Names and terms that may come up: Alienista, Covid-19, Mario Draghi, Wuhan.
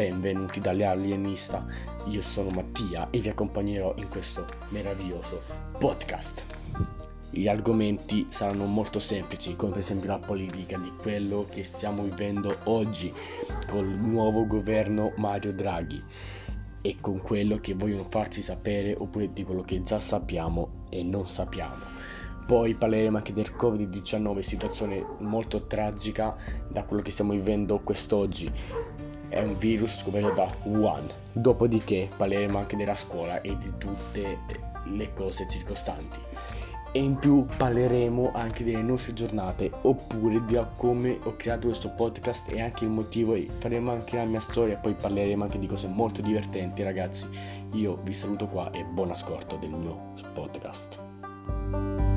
Benvenuti dalle Alienista, io sono Mattia e vi accompagnerò in questo meraviglioso podcast. Gli argomenti saranno molto semplici, come per esempio la politica, di quello che stiamo vivendo oggi col nuovo governo Mario Draghi e con quello che vogliono farci sapere, oppure di quello che già sappiamo e non sappiamo. Poi parleremo anche del Covid-19, situazione molto tragica da quello che stiamo vivendo quest'oggi. È un virus scoperto da Wuhan. Dopodiché parleremo anche della scuola e di tutte le cose circostanti. E in più parleremo anche delle nostre giornate, oppure di come ho creato questo podcast e anche il motivo. Faremo anche la mia storia, poi parleremo anche di cose molto divertenti, ragazzi. Io vi saluto qua e buon ascolto del mio podcast.